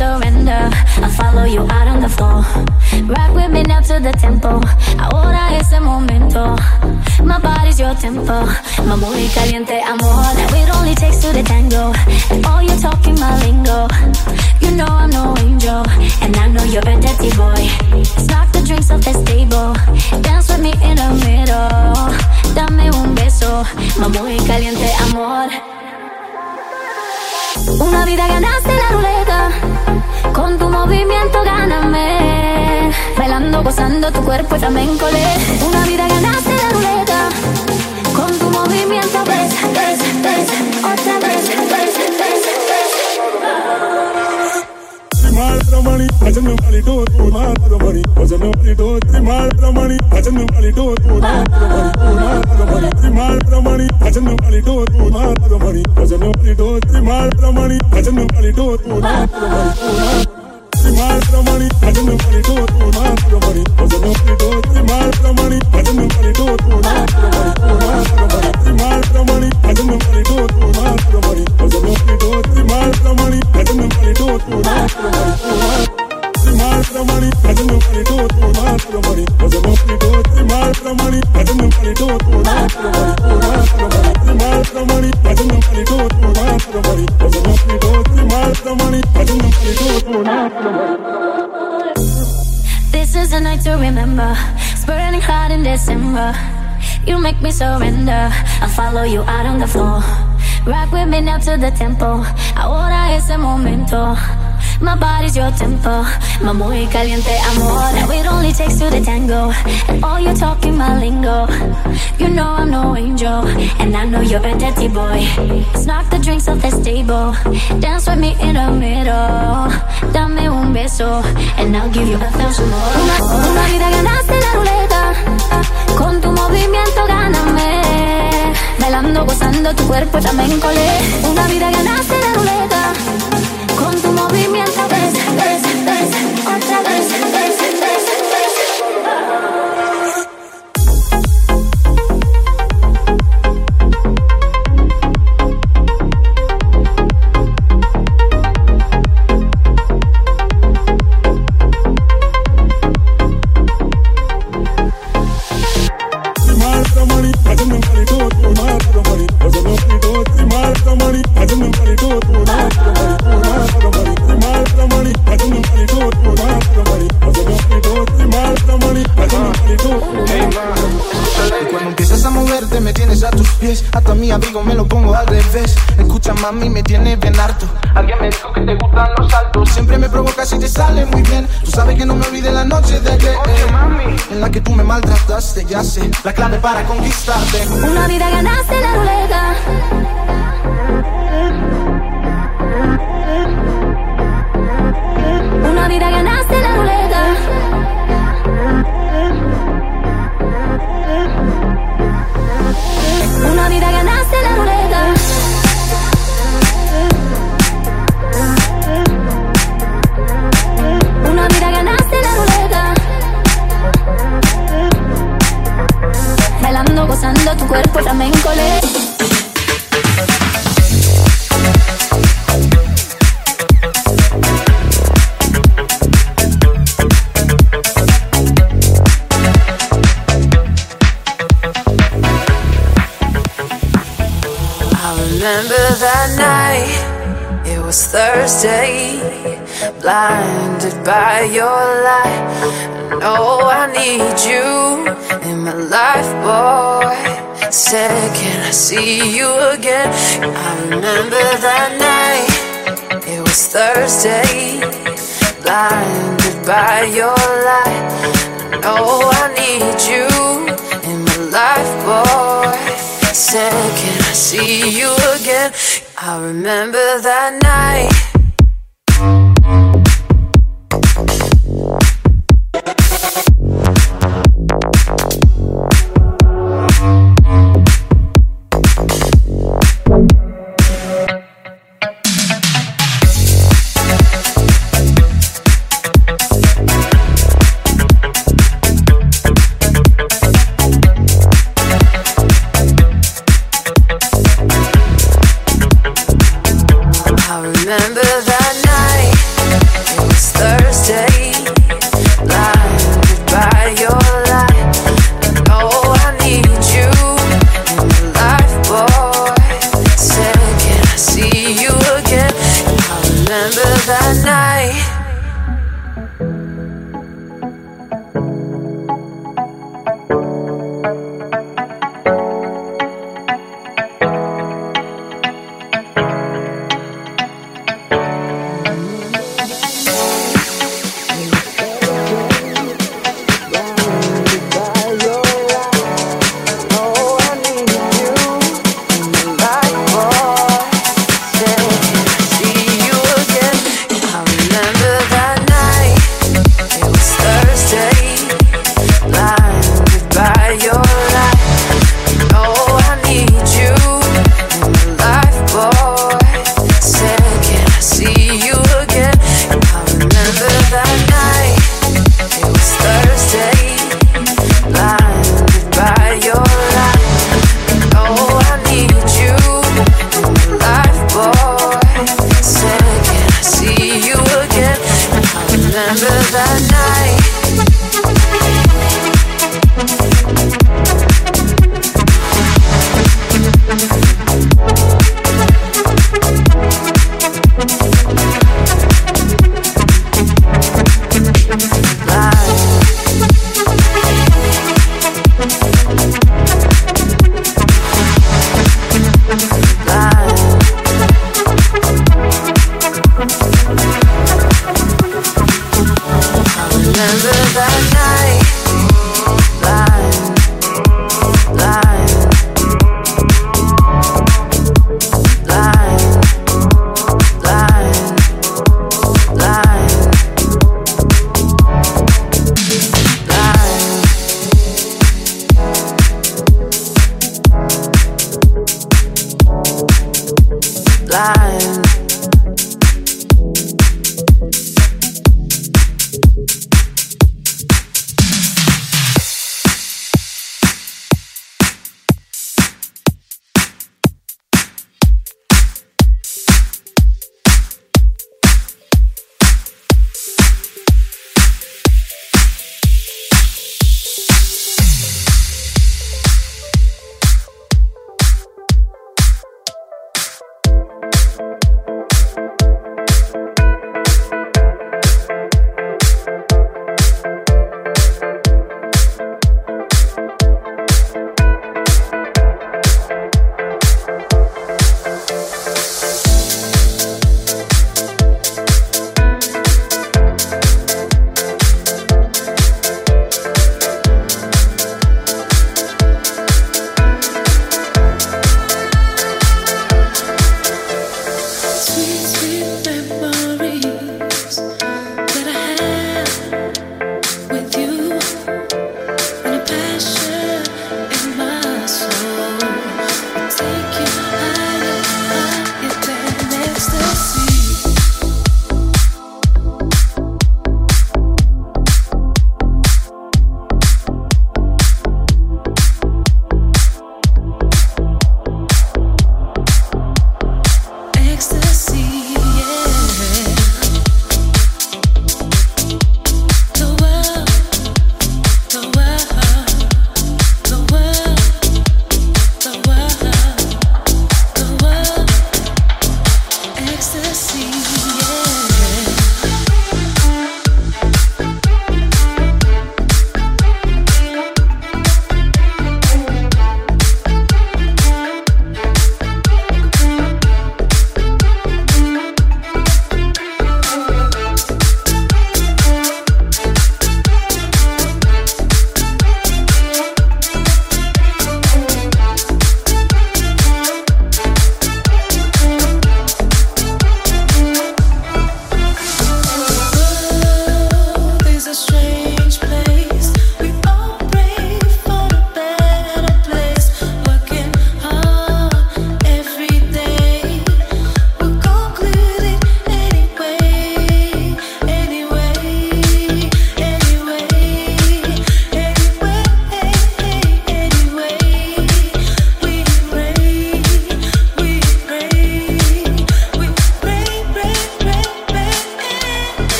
surrender. I'll follow you out on the floor. Rock with me now to the tempo. Ahora es el momento. My body's your tempo. My muy caliente amor. It only takes two to tango. And all you talking my lingo. You know I'm no angel. And I know you're a dirty boy. Stock the drinks off the table. Dance with me in the middle. Dame un beso. My muy caliente amor. Una vida ganaste la ruleta, con tu movimiento gáname, bailando, gozando tu cuerpo es flamenco. Una vida ganaste la ruleta, con tu movimiento ves, ves, ves, otra vez, ves, ves, ves. Malta money, hacen mi palito, malta money, hacen mi palito, malta money, hacen mi palito, malta money, malta money, hacen mi palito, malta money. Trimal Ramani, I don't know what it do. Trimal Ramani, I don't know what it do. Trimal Ramani, I don't know what it do. Trimal Ramani, I don't know what it do. Trimal Ramani, I don't know what it do. Trimal Ramani, I don't know what it do. This is a night to remember. It's burning hot in December. You make me surrender. I'll follow you out on the floor. Rock with me now to the tempo. Ahora es el momento. My body's your tempo. My muy caliente amor. Now it only takes two to tango. And all you talking my lingo. You know I'm no angel. And I know you're a dirty boy. Snark the drinks off the table. Dance with me in the middle. Dame un beso. And I'll give you a thousand more. Una vida ganaste la ruleta. Con tu movimiento gáname. Bailando, gozando tu cuerpo también colé. Una vida ganaste la ruleta. Con tu movimiento ves, ves, ves, otra vez, ves, ves, hasta mi abrigo me lo pongo al revés. Escucha mami, me tiene bien harto. Alguien me dijo que te gustan los saltos. Siempre me provocas y te sale muy bien. Tú sabes que no me olvidé la noche de ayer. Oye, mami, en la que tú me maltrataste. Ya sé, la clave para conquistarte. Una vida ganaste la ruleta. Una vida ganaste la ruleta. Una vida ganaste la ruleta. Una vida ganaste la ruleta. Bailando, gozando tu cuerpo flamenco le. Remember that night, it was Thursday, blinded by your light. Oh, I need you in my life, boy. Said, can I see you again? I remember that night, it was Thursday, blinded by your light. Oh, I need you in my life, boy. Said, can I see you again? I remember that night. Remember remember that night. Remember that night, lying, lying, lying, lying, lying, lying, lying.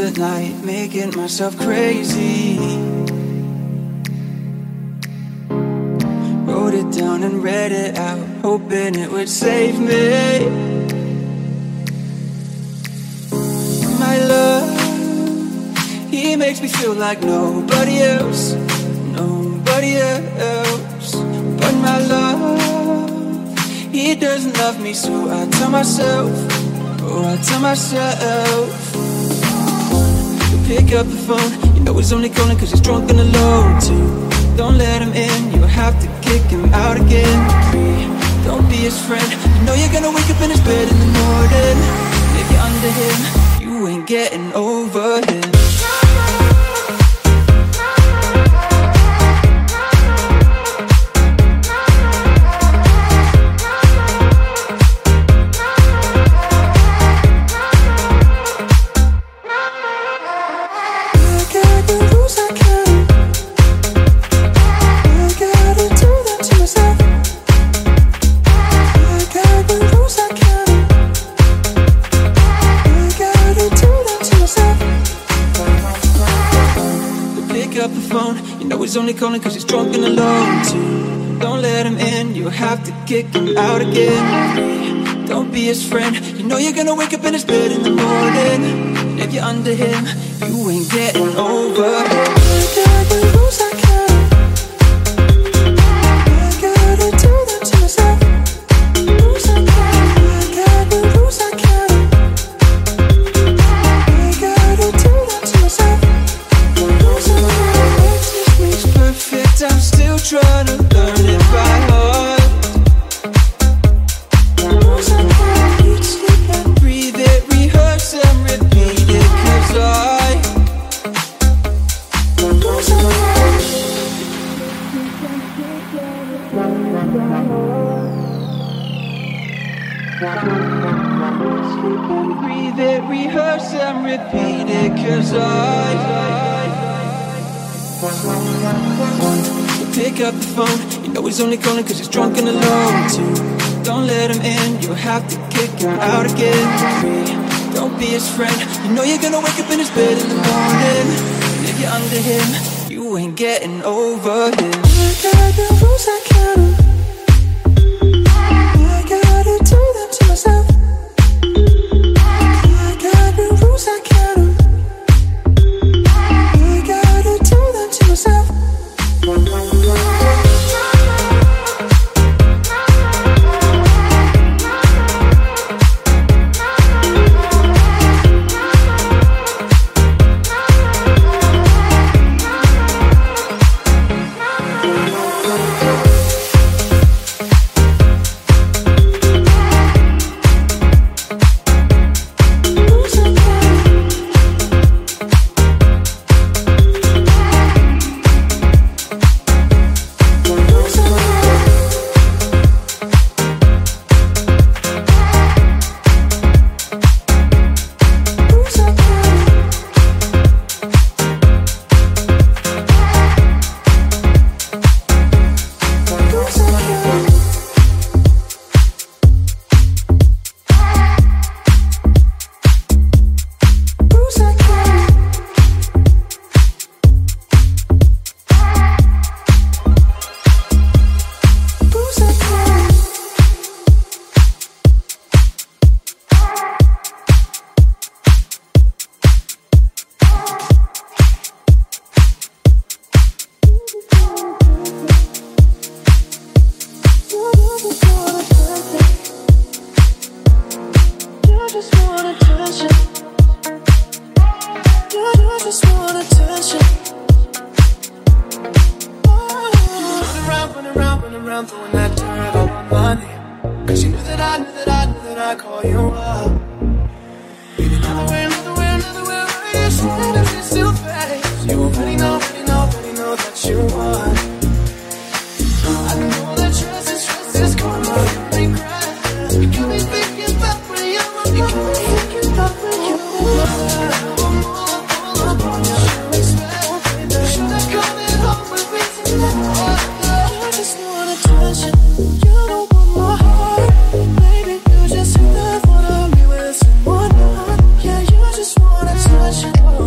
the night, making myself crazy. Wrote it down and read it out, hoping it would save me. My love, he makes me feel like nobody else, nobody else. But my love, he doesn't love me, so I tell myself, oh, I tell myself. Pick up the phone, you know he's only calling cause he's drunk and alone too. Don't let him in, you'll have to kick him out again. Don't be his friend, you know you're gonna wake up in his bed in the morning. If you're under him, you ain't getting over him. Up the phone, you know he's only calling cause he's drunk and alone too. Don't let him in, you'll have to kick him out again. Don't be his friend, you know you're gonna wake up in his bed in the morning. And if you're under him, you ain't getting over him. Trying to learn it by heart. Once I fall, each sleep and breathe it, rehearse and repeat it. Cause I sleep and breathe it, rehearse and repeat it. Cause I pick up the phone, you know he's only calling cause he's drunk and alone too. Don't let him in, you'll have to kick him out again. Don't be his friend, you know you're gonna wake up in his bed in the morning. And if you're under him, you ain't getting over him. I got the rules, I got 'em. I gotta do them to myself. I got the rules, I got 'em. I gotta do them to myself. Oh,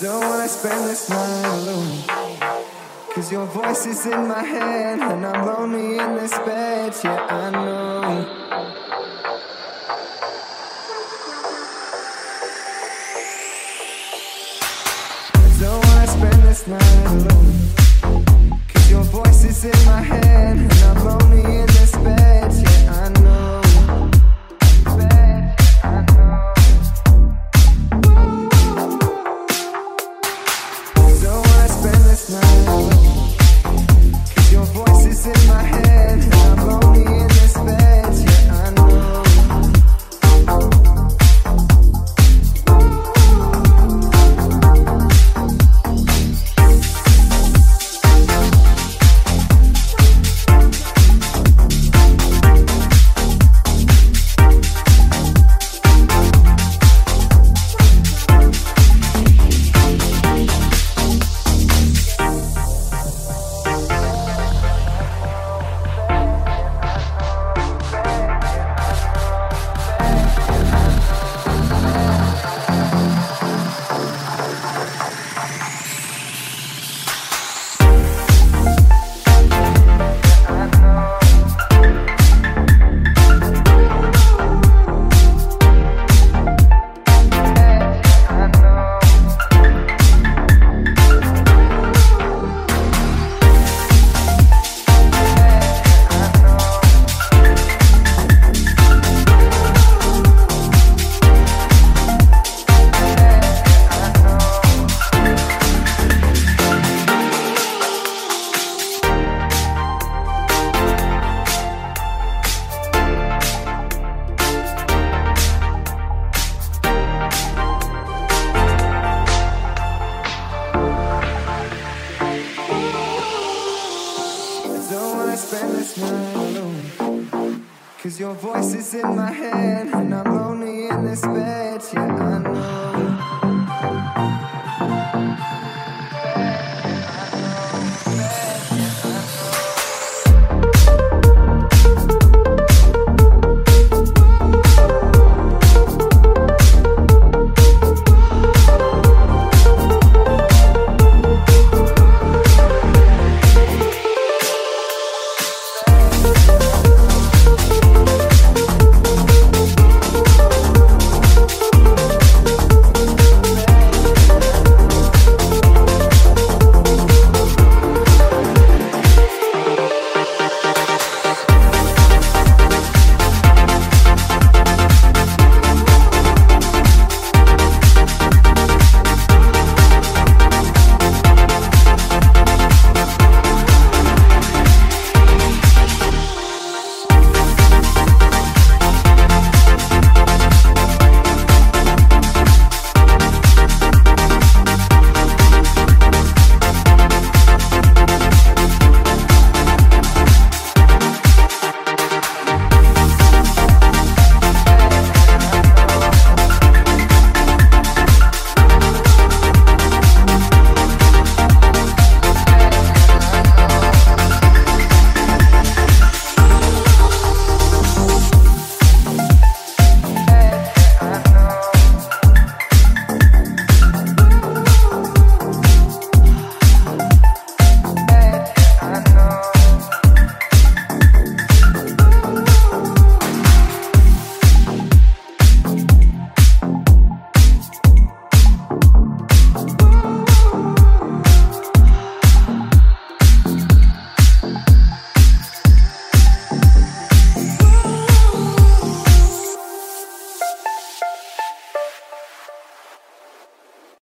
don't wanna spend this night alone, 'cause your voice is in my head and I'm lonely in this bed. Yeah, I know. I don't wanna spend this night alone, 'cause your voice is in my head and I'm lonely in this bed. Yeah, I know. Spend this night alone, 'cause your voice is in my head and I'm